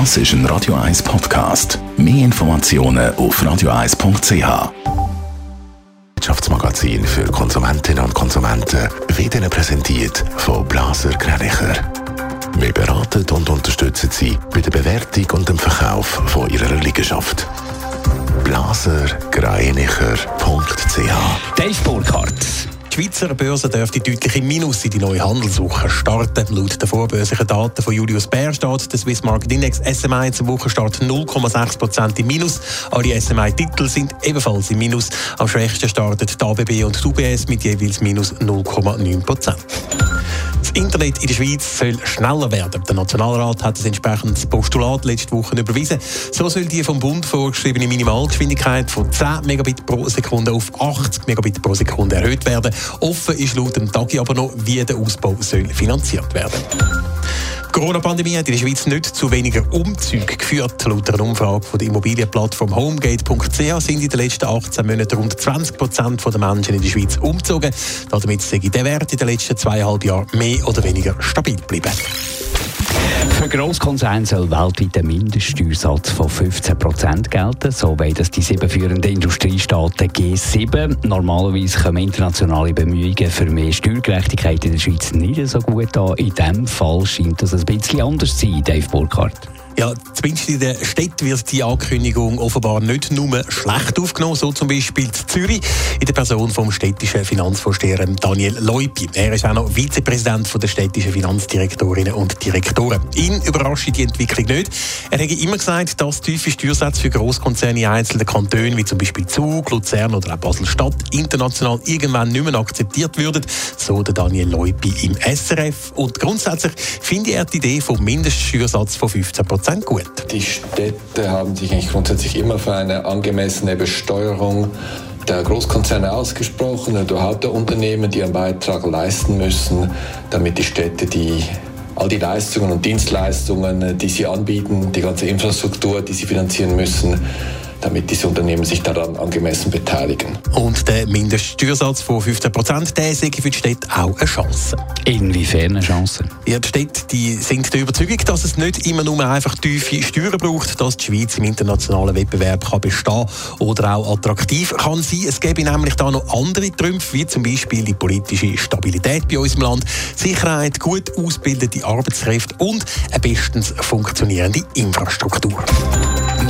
Das ist ein Radio Eis Podcast. Mehr Informationen auf radioeis.ch. Wirtschaftsmagazin für Konsumentinnen und Konsumenten wird Ihnen präsentiert von Blaser Gränicher. Wir beraten und unterstützen Sie bei der Bewertung und dem Verkauf von Ihrer Liegenschaft. blasergränicher.ch. Dave Burkhardt. Die Schweizer Börse dürfte deutlich im Minus in die neue Handelswoche starten. Laut den vorbörslichen Daten von Julius Baer steht der Swiss Market Index SMI zum Wochenstart 0,6% im Minus. Alle SMI-Titel sind ebenfalls im Minus. Am schwächsten startet die ABB und die UBS mit jeweils minus 0,9%. Das Internet in der Schweiz soll schneller werden. Der Nationalrat hat ein entsprechendes Postulat letzte Woche überwiesen. So soll die vom Bund vorgeschriebene Minimalgeschwindigkeit von 10 Megabit pro Sekunde auf 80 Megabit pro Sekunde erhöht werden. Offen ist laut dem Dagi aber noch, wie der Ausbau soll finanziert werden. Die Corona-Pandemie hat in der Schweiz nicht zu weniger Umzügen geführt. Laut einer Umfrage von der Immobilienplattform homegate.ch sind in den letzten 18 Monaten rund 20% der Menschen in der Schweiz umgezogen. Damit sei der Wert in den letzten 2,5 Jahren mehr oder weniger stabil geblieben. Für Grosskonzerne soll weltweit ein Mindeststeuersatz von 15% gelten, so wollen das die 7 führenden Industriestaaten G7. Normalerweise kommen internationale Bemühungen für mehr Steuergerechtigkeit in der Schweiz nicht so gut an. In diesem Fall scheint das ein bisschen anders zu sein, Dave Burkhardt. Ja, zumindest in der Stadt wird die Ankündigung offenbar nicht nur schlecht aufgenommen, so zum Beispiel in Zürich, in der Person vom städtischen Finanzvorsteher Daniel Leupi. Er ist auch noch Vizepräsident der städtischen Finanzdirektorinnen und Direktoren. Ihn überrascht die Entwicklung nicht. Er hätte immer gesagt, dass tiefe Steuersätze für Grosskonzerne in einzelnen Kantonen, wie zum Beispiel Zug, Luzern oder auch Basel-Stadt, international irgendwann nicht mehr akzeptiert würden, so der Daniel Leupi im SRF. Und grundsätzlich finde er die Idee vom Mindeststeuersatz von 15%. Gut. Die Städte haben sich eigentlich grundsätzlich immer für eine angemessene Besteuerung der Großkonzerne ausgesprochen und überhaupt der Unternehmen, die einen Beitrag leisten müssen, damit die Städte all die Leistungen und Dienstleistungen, die sie anbieten, die ganze Infrastruktur, die sie finanzieren müssen, damit diese Unternehmen sich daran angemessen beteiligen. Und der Mindeststeuersatz von 15%, der sei für die Städte auch eine Chance. Inwiefern eine Chance? Ja, die Städte sind der Überzeugung, dass es nicht immer nur einfach tiefe Steuern braucht, dass die Schweiz im internationalen Wettbewerb kann bestehen oder auch attraktiv kann sein. Es gäbe nämlich da noch andere Trümpfe, wie zum Beispiel die politische Stabilität bei uns im Land, Sicherheit, gut ausgebildete Arbeitskräfte und eine bestens funktionierende Infrastruktur.